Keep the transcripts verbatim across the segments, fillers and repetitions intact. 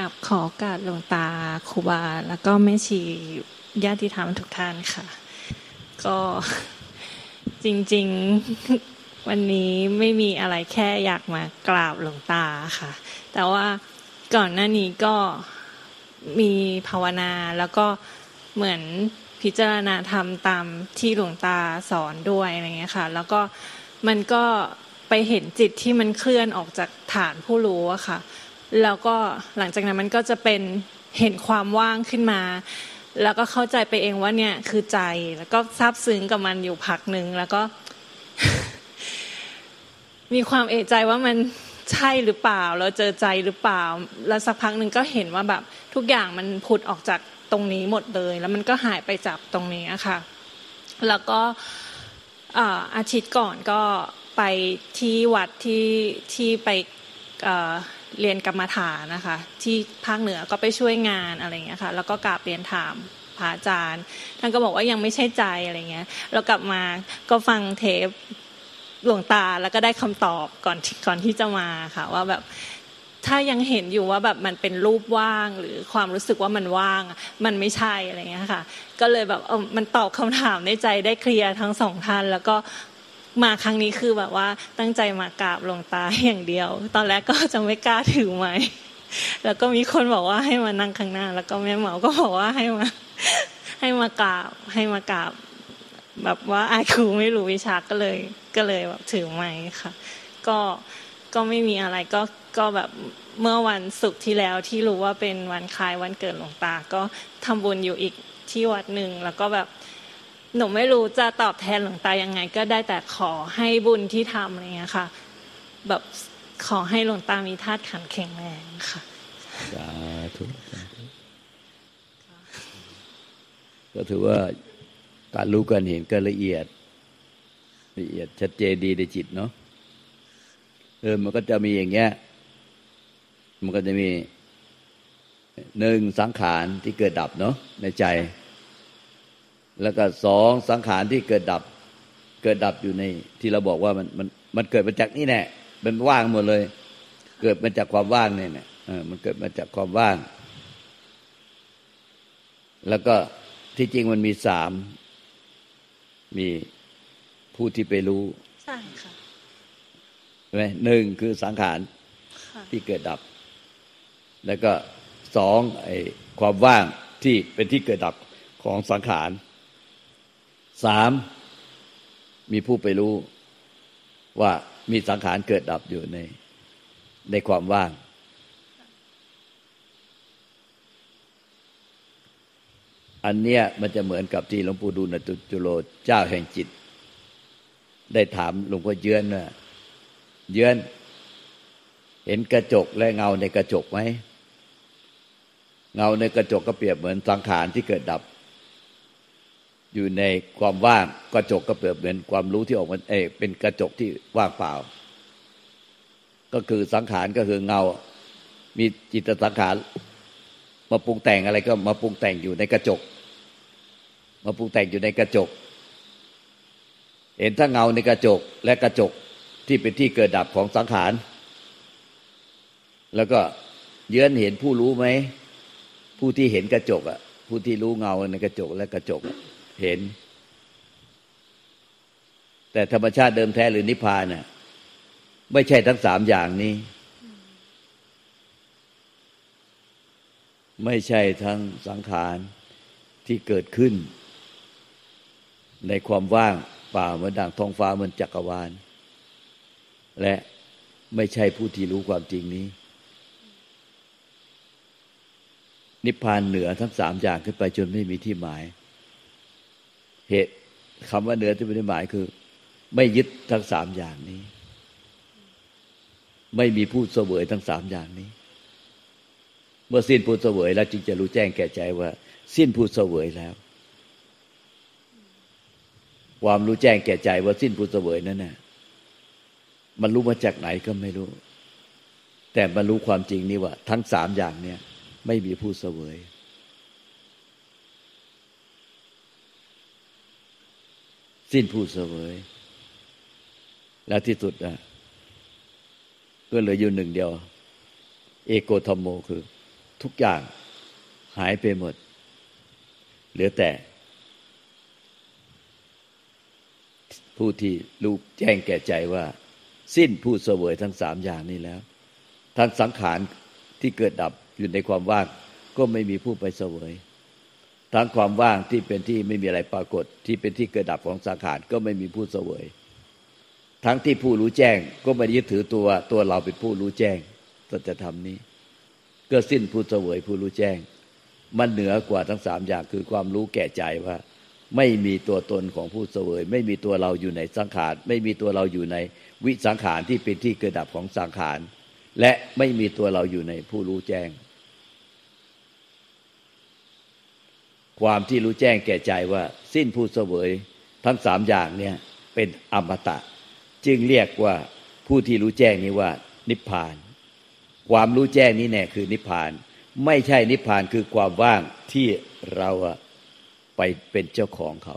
กับขอการหลวงตาครูบาแล้วก็แม่ชีญาติธรรมทุกท่านค่ะก็จริงๆวันนี้ไม่มีอะไรแค่อยากมากราบหลวงตาค่ะแต่ว่าก่อนหน้านี้ก็มีภาวนาแล้วก็เหมือนพิจารณาธรรมตามที่หลวงตาสอนด้วยอะไรเงี้ยค่ะแล้วก็มันก็ไปเห็นจิตที่มันเคลื่อนออกจากฐานผู้รู้อะค่ะแล้วก็หลังจากนั้นมันก็จะเป็นเห็นความว่างขึ้นมาแล้วก็เข้าใจไปเองว่าเนี่ยคือใจแล้วก็ซาบซึ้งกับมันอยู่พักนึงแล้วก็ มีความเอะใจว่ามันใช่หรือเปล่าเราเจอใจหรือเปล่าแล้วสักพักนึงก็เห็นว่าแบบทุกอย่างมันผุดออกจากตรงนี้หมดเลยแล้วมันก็หายไปจากตรงนี้ค่ะแล้วก็อ่าอาทิตย์ก่อนก็ไปที่วัดที่ที่ไปเอ่อเรียนกรรมฐานนะคะที่ภาคเหนือก็ไปช่วยงานอะไรอย่างเงี้ยค่ะแล้วก็กราบเรียนถามพระอาจารย์ท่านก็บอกว่ายังไม่ใช่ใจอะไรเงี้ยแล้วกลับมาก็ฟังเทปหลวงตาแล้วก็ได้คำตอบก่อนก่อนที่จะมาค่ะว่าแบบถ้ายังเห็นอยู่ว่าแบบมันเป็นรูปว่างหรือความรู้สึกว่ามันว่างมันไม่ใช่อะไรเงี้ยค่ะก็เลยแบบเออมันตอบคำถามในใจได้เคลียร์ทั้งสองท่านแล้วก็มาครั้งนี้คือแบบว่าตั้งใจมากราบหลวงตาอย่างเดียวตอนแรกก็จะไม่กล้าถือไม้แล้วก็มีคนบอกว่าให้มานั่งข้างหน้าแล้วก็แม่เหมาก็บอกว่าให้มาให้มากราบให้มากราบแบบว่าอายครูไม่รู้วิชาก็เลยก็เลยแบบถือไม้ค่ะก็ก็ไม่มีอะไรก็ก็แบบเมื่อวันศุกร์ที่แล้วที่รู้ว่าเป็นวันคล้ายวันเกิดหลวงตาก็ทำบุญอยู่อีกที่วัดนึงแล้วก็แบบหนูไม่รู้จะตอบแทนหลวงตายังไงก็ได้แต่ขอให้บุญที่ทำอะไรเงี้ยค่ะแบบขอให้หลวงตามีธาตุขันธ์แข็งแรงค่ะสาธุก็ถือว่าการรู้การเห็นก็ละเอียดละเอียดชัดเจนดีในจิตเนาะเออมันก็จะมีอย่างเงี้ยมันก็จะมีหนึ่งสังขารที่เกิดดับเนาะในใจแล้วก็สองสังขารที่เกิดดับเกิดดับอยู่ในที่เราบอกว่ามันมันมันเกิดมาจากนี่แหละมันว่างหมดเลยเกิดมาจากความว่างนี่แหละเออมันเกิดมาจากความว่างแล้วก็ที่จริงมันมีสามมีผู้ที่ไปรู้ใช่ค่ะใช่ไหมหนึ่งคือสังขารที่เกิดดับแล้วก็สองไอ้ความว่างที่เป็นที่เกิดดับของสังขารสามมีผู้ไปรู้ว่ามีสังขารเกิดดับอยู่ในในความว่างอันเนี้ยมันจะเหมือนกับที่หลวงปู่ดูลย์จุโลเจ้าแห่งจิตได้ถามหลวงพ่อเยื้อนว่าเยื้อนเห็นกระจกและเงาในกระจกไหมเงาในกระจกก็เปรียบเหมือนสังขารที่เกิดดับอยู่ในความว่างกระจกก็เปรียบเหมือนความรู้ที่ออกมาเอเป็นกระจกที่ว่างเปล่าก็คือสังขารก็คือเงามีจิตสังขารมาปรุงแต่งอะไรก็มาปรุงแต่งอยู่ในกระจกมาปรุงแต่งอยู่ในกระจกเห็นทั้งเงาในกระจกและกระจกที่เป็นที่เกิดดับของสังขารแล้วก็เยื้อนเห็นผู้รู้ไหมผู้ที่เห็นกระจกอ่ะผู้ที่รู้เงาในกระจกและกระจกเห็นแต่ธรรมชาติเดิมแท้หรือนิพพานน่ะไม่ใช่ทั้งสามอย่างนี้ไม่ใช่ทั้งสังขารที่เกิดขึ้นในความว่างเปล่าเหมือนดั่งท้องฟ้าเหมือนจักรวาลและไม่ใช่ผู้ที่รู้ความจริงนี้นิพพานเหนือทั้งสามอย่างขึ้นไปจนไม่มีที่หมายเหตุคำว่าเหนือที่ไม่ได้หมายคือไม่ยึดทั้งสามอย่างนี้ไม่มีผู้เสวยทั้งสามอย่างนี้เมื่อสิ้นผู้เสวยแล้วจึงจะรู้แจ้งแก่ใจว่าสิ้นผู้เสวยแล้วความรู้แจ้งแก่ใจว่าสิ้นผู้เสวยนั้นน่ะมันรู้มาจากไหนก็ไม่รู้แต่มันรู้ความจริงนี่ว่าทั้งสามอย่างเนี้ยไม่มีผู้เสวยสิ้นผู้เสวยแล้วที่สุดนะก็เหลืออยู่หนึ่งเดียวเอโกธัมโมคือ ทุกอย่างหายไปหมดเหลือแต่ผู้ที่รู้แจ้งแก่ใจว่าสิ้นผู้เสวยทั้งสามอย่างนี้แล้วทั้งสังขารที่เกิดดับอยู่ในความว่างก็ไม่มีผู้ไปเสวยทั้งความว่างที่เป็นที่ไม่มีอะไรปรากฏที่เป็นที่เกิดดับของสังขารก็ไม่มีผู้เสวยทั้งที่ผู้รู้แจ้งก็ไม่ยึดถือตัวตัวเราเป็นผู้รู้แจ้งสัจธรรมนี้ก็สิ้นผู้เสวยผู้รู้แจ้งมันเหนือกว่าทั้งสามอย่างคือความรู้แก่ใจว่าไม่มีตัวตนของผู้เสวยไม่มีตัวเราอยู่ในสังขารไม่มีตัวเราอยู่ในวิสังขารที่เป็นที่เกิดดับของสังขารและไม่มีตัวเราอยู่ในผู้รู้แจ้งความที่รู้แจ้งแก่ใจว่าสิ้นผู้เสวยทั้งสามอย่างเนี่ยเป็นอมตะจึงเรียกว่าผู้ที่รู้แจ้งนี้ว่านิพพานความรู้แจ้งนี้แน่คือนิพพานไม่ใช่นิพพานคือความว่างที่เราไปเป็นเจ้าของเขา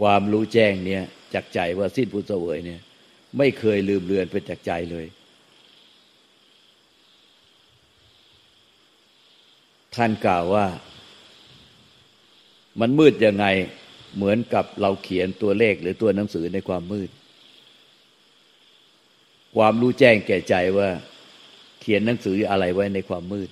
ความรู้แจ้งเนี่ยจากใจว่าสิ้นผู้เสวยเนี่ยไม่เคยลืมเลือนไปจากใจเลยท่านกล่าวว่ามันมืดยังไงเหมือนกับเราเขียนตัวเลขหรือตัวหนังสือในความมืดความรู้แจ้งแก่ใจว่าเขียนหนังสืออะไรไว้ในความมืด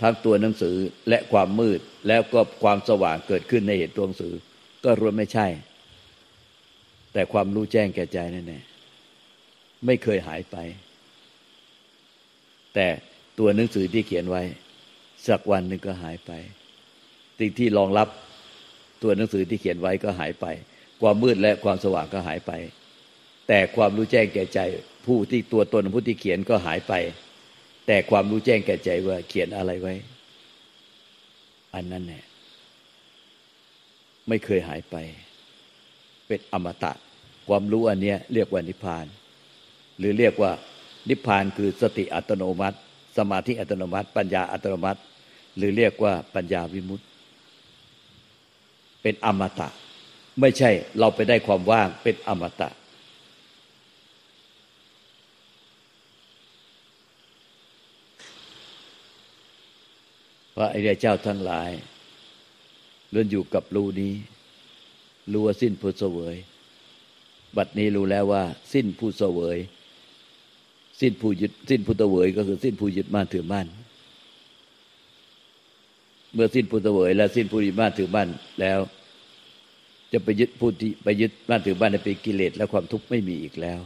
ทั้งตัวหนังสือและความมืดแล้วก็ความสว่างเกิดขึ้นในเหตุตัวหนังสือก็รู้ไม่ใช่แต่ความรู้แจ้งแก่ใจนั่นแหละไม่เคยหายไปแต่ตัวหนังสือที่เขียนไว้สักวันหนึ่งก็หายไปสิ่งที่รองรับตัวหนังสือที่เขียนไว้ก็หายไปความมืดและความสว่างก็หายไปแต่ความรู้แจ้งแก่ใจผู้ที่ตัวตนผู้ที่เขียนก็หายไปแต่ความรู้แจ้งแก่ใจว่าเขียนอะไรไว้อันนั้นแหละไม่เคยหายไปเป็นอมตะความรู้อันเนี้ยเรียกว่านิพพานหรือเรียกว่านิพพานคือสติอัตโนมัติสมาธิอัตโนมัติปัญญาอัตโนมัติหรือเรียกว่าปัญญาวิมุตติเป็นอมตะไม่ใช่เราไปได้ความว่างเป็นอมตะพระอริยเจ้าทั้งหลายล้วนอยู่กับรู้นี้รู้ว่าสิ้นผู้เสวยบัดนี้รู้แล้วว่าสิ้นผู้เสวยสิ้นผู้ยึดสิ้นผู้เสวยก็คือสิ้นผู้ยึดมั่นถือมั่นเมื่อสิ้นผู้เสวยและสิ้นผู้ยึดมั่นถือมั่นแล้วจะไปยึดผู้ที่ไปยึดมั่นถือมั่นเป็นกิเลสและความทุกข์ไม่มีอีกแล้ว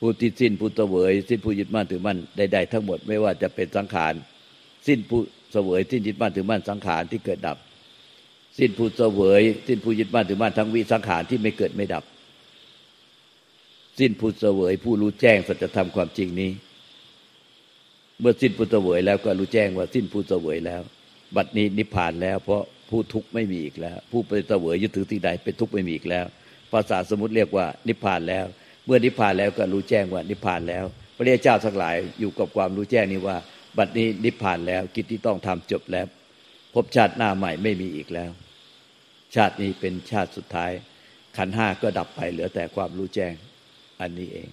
ผู้ที่สิ้นผู้เสวยสิ้นผู้ยึดมั่นถือมั่นใดๆทั้งหมดไม่ว่าจะเป็นสังขารสิ้นผู้เสวยสิ้นยึดมั่นถือมั่นสังขารที่เกิดดับสิ้นผู้เสวยสิ้นผู้ยึดมั่นถือมั่นทั้งวิสังขารที่ไม่เกิดไม่ดับสิ้นผู้เสวยผู้รู้แจ้งสัจธรรมความจริงนี้เมื่อสิ้นผู้เสวยแล้วก็รู้แจ้งว่าสิ้นผู้เสวยแล้วบัดนี้นิพพานแล้วเพราะผู้ทุกข์ไม่มีอีกแล้วผู้ไปเสวยยึดถือที่ใดเป็นทุกข์ไม่มีอีกแล้วภาษาสมมุติเรียกว่านิพพานแล้วเมื่อนิพพานแล้วก็รู้แจ้งว่านิพพานแล้วพระพุทธเจ้าทั้งหลายอยู่กับความรู้แจ้งนี้ว่าบัดนี้นิพพานแล้วกิจที่ต้องทำจบแล้วภพชาติหน้าใหม่ไม่มีอีกแล้วชาตินี้เป็นชาติสุดท้ายขันธ์ห้าก็ดับไปเหลือแต่ความรู้แจ้งอันนี้เอง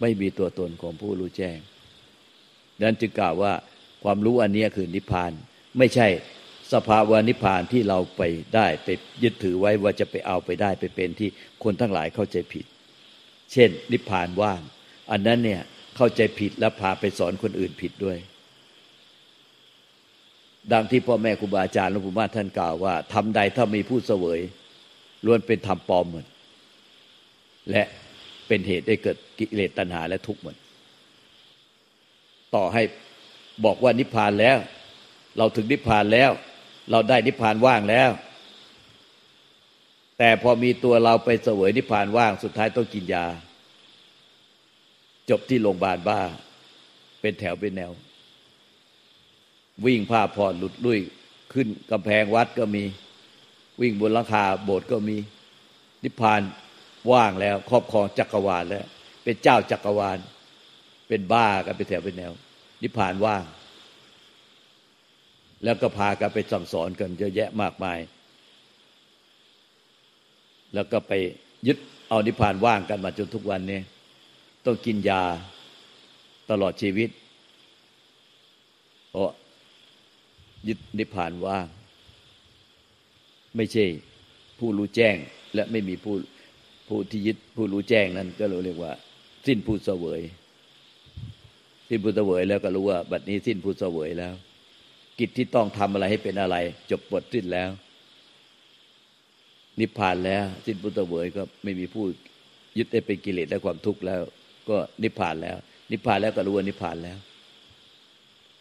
ไม่มีตัวตนของผู้รู้แจ้งดังนั้นจึงกล่าวว่าความรู้อันนี้คือนิพพานไม่ใช่สภาวะนิพพานที่เราไปได้ไปยึดถือไว้ว่าจะไปเอาไปได้ไปเป็นที่คนทั้งหลายเข้าใจผิดเช่นนิพพานว่างอันนั้นเนี่ยเข้าใจผิดและพาไปสอนคนอื่นผิดด้วยดังที่พ่อแม่ครูบาอาจารย์หลวงปู่ม่านท่านกล่าวว่าธรรมใดถ้ามีผู้เสวยล้วนเป็นธรรมปลอมหมดและเป็นเหตุให้เกิดกิเลสตัณหาและทุกข์หมดต่อให้บอกว่านิพพานแล้วเราถึงนิพพานแล้วเราได้นิพพานว่างแล้วแต่พอมีตัวเราไปเสวยนิพพานว่างสุดท้ายต้องกินยาจบที่โรงพยาบาลบ้าเป็นแถวเป็นแนววิ่งผ้าผ่อนหลุดลุ่ยขึ้นกำแพงวัดก็มีวิ่งบนหลังคาโบสถ์ก็มีนิพพานว่างแล้วครอบครองจักรวาลแล้วเป็นเจ้าจักรวาลเป็นบ้ากันไปแถวเป็นแนวนิพพานว่าง แล้วก็พากันไปสั่งสอนกันเยอะแยะมากมายแล้วก็ไปยึดเอานิพพานว่างกันมาจนทุกวันนี้ต้องกินยาตลอดชีวิตเพราะยึดนิพพานว่างไม่ใช่ผู้รู้แจ้งและไม่มีผู้ผู้ที่ยึดผู้รู้แจ้งนั้นก็เราเรียกว่าสิ้นผู้เสวยสิ้นผู้เสวยแล้วก็รู้ว่าบัดนี้สิ้นผู้เสวยแล้วกิจที่ต้องทำอะไรให้เป็นอะไรจบหมดสิ้นแล้วนิพพานแล้วสิ้นผู้เสวยก็ไม่มีผู้ยึดให้เป็นกิเลสและความทุกข์แล้วก็นิพพานแล้วนิพพานแล้วก็รู้ว่านิพพานแล้ว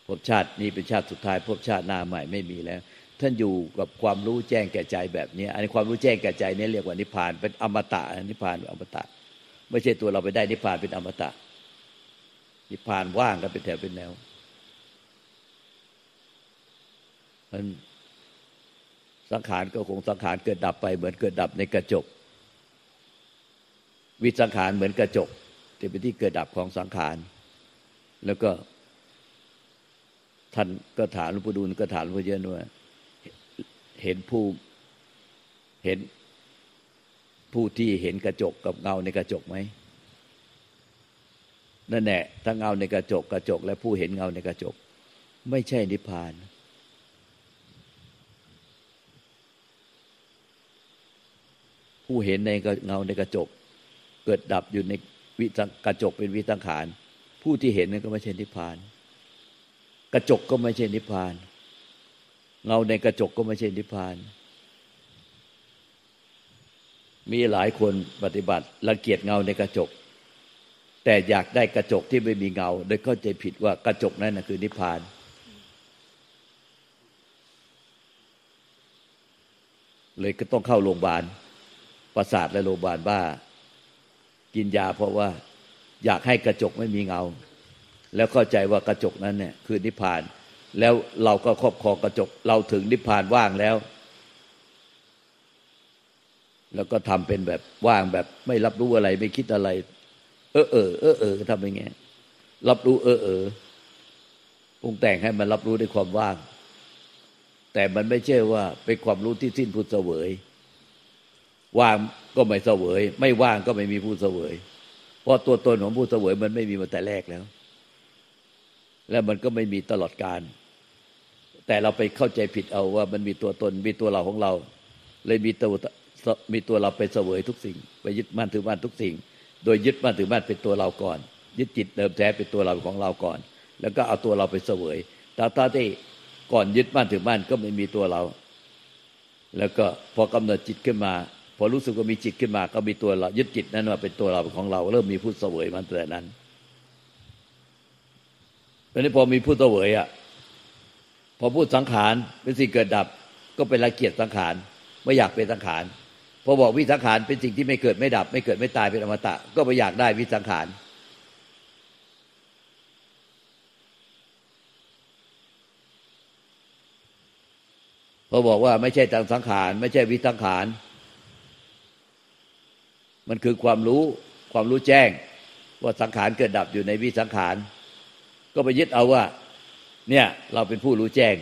ภพชาตินี้เป็นชาติสุดท้ายภพชาติหน้าใหม่ไม่มีแล้วท่านอยู่กับความรู้แจ้งแก่ใจแบบนี้อันนี้ความรู้แจ้งแก่ใจนี่เรียกว่านิพพานเป็นอมตะนิพพานอมตะไม่ใช่ตัวเราไปได้นิพพานเป็นอมตะนิพพานว่างกันเป็นแถวเป็นแนวมันสังขารก็คงสังขารเกิดดับไปเหมือนเกิดดับในกระจกวิสังขารเหมือนกระจกที่เป็นที่เกิดดับของสังขารแล้วก็ท่านก็ถามหลวงปู่ดูลก็ถามหลวงพ่อเยือนว่าเห็นผู้เห็นผู้ที่เห็นกระจกกับเงาในกระจกไหมนั่นแหละทั้งเงาในกระจกกระจกและผู้เห็นเงาในกระจกไม่ใช่นิพพานผู้เห็นในเงาในกระจกเกิดดับอยู่ในวิสังกระจกเป็นวิสังขารผู้ที่เห็นนั่นก็ไม่ใช่นิพพานกระจกก็ไม่ใช่นิพพานเงาในกระจกก็ไม่ใช่นิพพานมีหลายคนปฏิบัติรังเกียจเงาในกระจกแต่อยากได้กระจกที่ไม่มีเงาโดยเข้าใจผิดว่ากระจกนั่นน่ะคือนิพพานเลยก็ต้องเข้าโรงพยาบาลประสาทและโรงพยาบาลบ้ากินยาเพราะว่าอยากให้กระจกไม่มีเงาแล้วเข้าใจว่ากระจกนั้นเนี่ยคือนิพพานแล้วเราก็ครอบครองกระจกเราถึงนิพพานว่างแล้วแล้วก็ทำเป็นแบบว่างแบบไม่รับรู้อะไรไม่คิดอะไรเออเออเออเออทำเป็นไงรับรู้เออเออปรุงแต่งให้มันรับรู้ด้วยความว่างแต่มันไม่ใช่ว่าเป็นความรู้ที่สิ้นผู้เสวยว่างก็ไม่เสวยไม่ว่างก็ไม่มีผู้เสวยเพราะตัวตนของผู้เสวยมันไม่มีมาแต่แรกแล้วแล้วมันก็ไม่มีตลอดกาลแต่เราไปเข้าใจผิดเอาว่ามันมีตัวตนมีตัวเราของเราเลยมีตัวมีตัวเราไปเสวยทุกสิ่งไปยึดมั่นถือมั่นทุกสิ่งโดยยึดมั่นถือมั่นเป็นตัวเราก่อนยึดจิตเดิมแท้เป็นตัวเราของเราก่อนแล้วก็เอาตัวเราไปเสวยตาตาที่ก่อนยึดมั่นถือมั่นก็ไม่มีตัวเราแล้วก็พอกำเนิดจิตขึ้นมาพอรู้สึกว่ามีจิตขึ้นมาก็มีตัวเรายึดจิตนั้นว่าเป็นตัวเราของเราเริ่มมีผู้เสวยมันแต่นั้นตอนนี้พอมีผู้เสวยอ่ะพอพูดสังขารเป็นสิ่งเกิดดับก็เป็นละเกียดสังขารไม่อยากเป็นสังขารพอบอกวิสังขารเป็นสิ่งที่ไม่เกิดไม่ดับไม่เกิดไม่ตายเป็นอมตะก็ไปอยากได้วิสังขารพอบอกว่าไม่ใช่ทางสังขารไม่ใช่วิสังขารมันคือความรู้ความรู้แจ้งว่าสังขารเกิดดับอยู่ในวิสังขารก็ไปยึดเอาว่าเนี่ยเราเป็นผู้รู้แจ้ง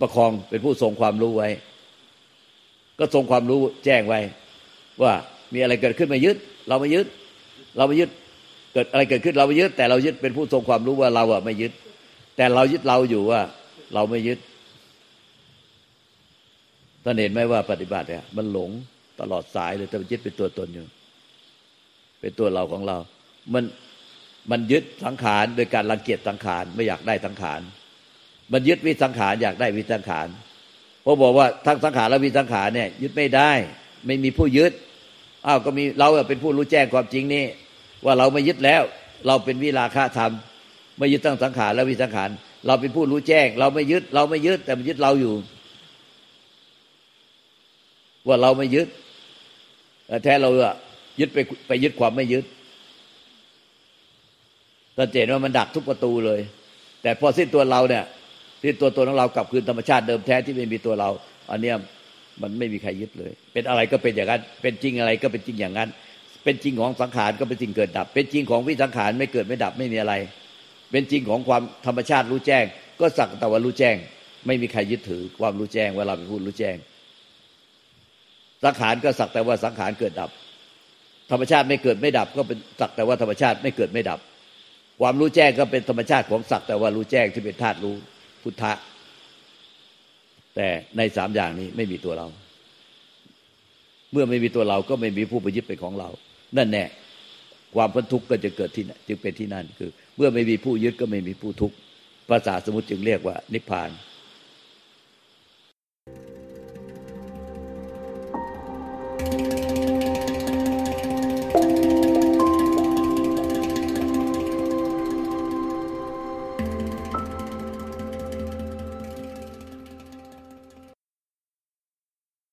ประคองเป็นผู้ทรงความรู้ไว้ก็ทรงความรู้แจ้งไว้ว่ามีอะไรเกิดขึ้นไม่ยึดเราไม่ยึดเราไม่ยึดเกิดอะไรเกิดขึ้นเราไม่ยึดแต่เรายึดเป็นผู้ทรงความรู้ว่าเราอะไม่ยึดแต่เรายึดเราอยู่ว่าเราไม่ยึดตอนเห็นไหมว่าปฏิบัติเนี่ยมันหลงตลอดสายเลยแต่ยึดเป็นตัวตนอยู่เป็นตัวเราของเรามันมันยึดสังขารโดยการรังเกียจสังขารไม่อยากได้สังขารมันยึดวิสังขารอยากได้วิสังขารเพราะบอกว่าทั้งสังขารและวิสังขารเนี่ยยึดไม่ได้ไม่มีผู้ยึดอ้าวก็มีเราเป็นผู้รู้แจ้งความจริงนี่ว่าเราไม่ยึดแล้วเราเป็นวิราคะธรรมไม่ยึดทั้งสังขารและวิสังขารเราเป็นผู้รู้แจ้งเราไม่ยึดเราไม่ยึดแต่มันยึดเราอยู่ว่าเราไม่ยึดแท้เราอะยึดไปไปยึดความไม่ยึดเราเห็นว่ามันดักทุกประตูเลยแต่พอสิ้นตัวเราเนี่ยสิ้นตัวตนของเรากลับคืนธรรมชาติเดิมแท้ที่ไม่มีตัวเราอันเนี้ยมันไม่มีใครยึดเลยเป็นอะไรก็เป็นอย่างนั้นเป็นจริงอะไรก็เป็นจริงอย่างนั้นเป็นจริงของสังขารก็เป็นจริงเกิดดับเป็นจริงของวิสังขารไม่เกิดไม่ดับไม่มีอะไรเป็นจริงของความธรรมชาติรู้แจ้ง ก็สักแต่ว่ารู้แจ้งไม่มีใครยึดถือความรู้แจ้งว่าเราเป็นผู้รู้แจ้งสังขารก็สักแต่ว่าสังขารเกิดดับธรรมชาติไม่เกิดไม่ดับก็เป็นสักแต่ว่าธรรมชาติไม่เกิดไม่ดับความรู้แจ้งก็เป็นธรรมชาติของสักแต่ว่ารู้แจ้งที่เป็นธาตุรู้พุทธะแต่ในสามอย่างนี้ไม่มีตัวเราเมื่อไม่มีตัวเราก็ไม่มีผู้ไปยึดเป็นของเรานั่นแน่ความพ้นทุกข์ก็จะเกิดที่นั่นจึงเป็นที่นั่นคือเมื่อไม่มีผู้ยึดก็ไม่มีผู้ทุกข์ภาษาสมมติจึงเรียกว่านิพพาน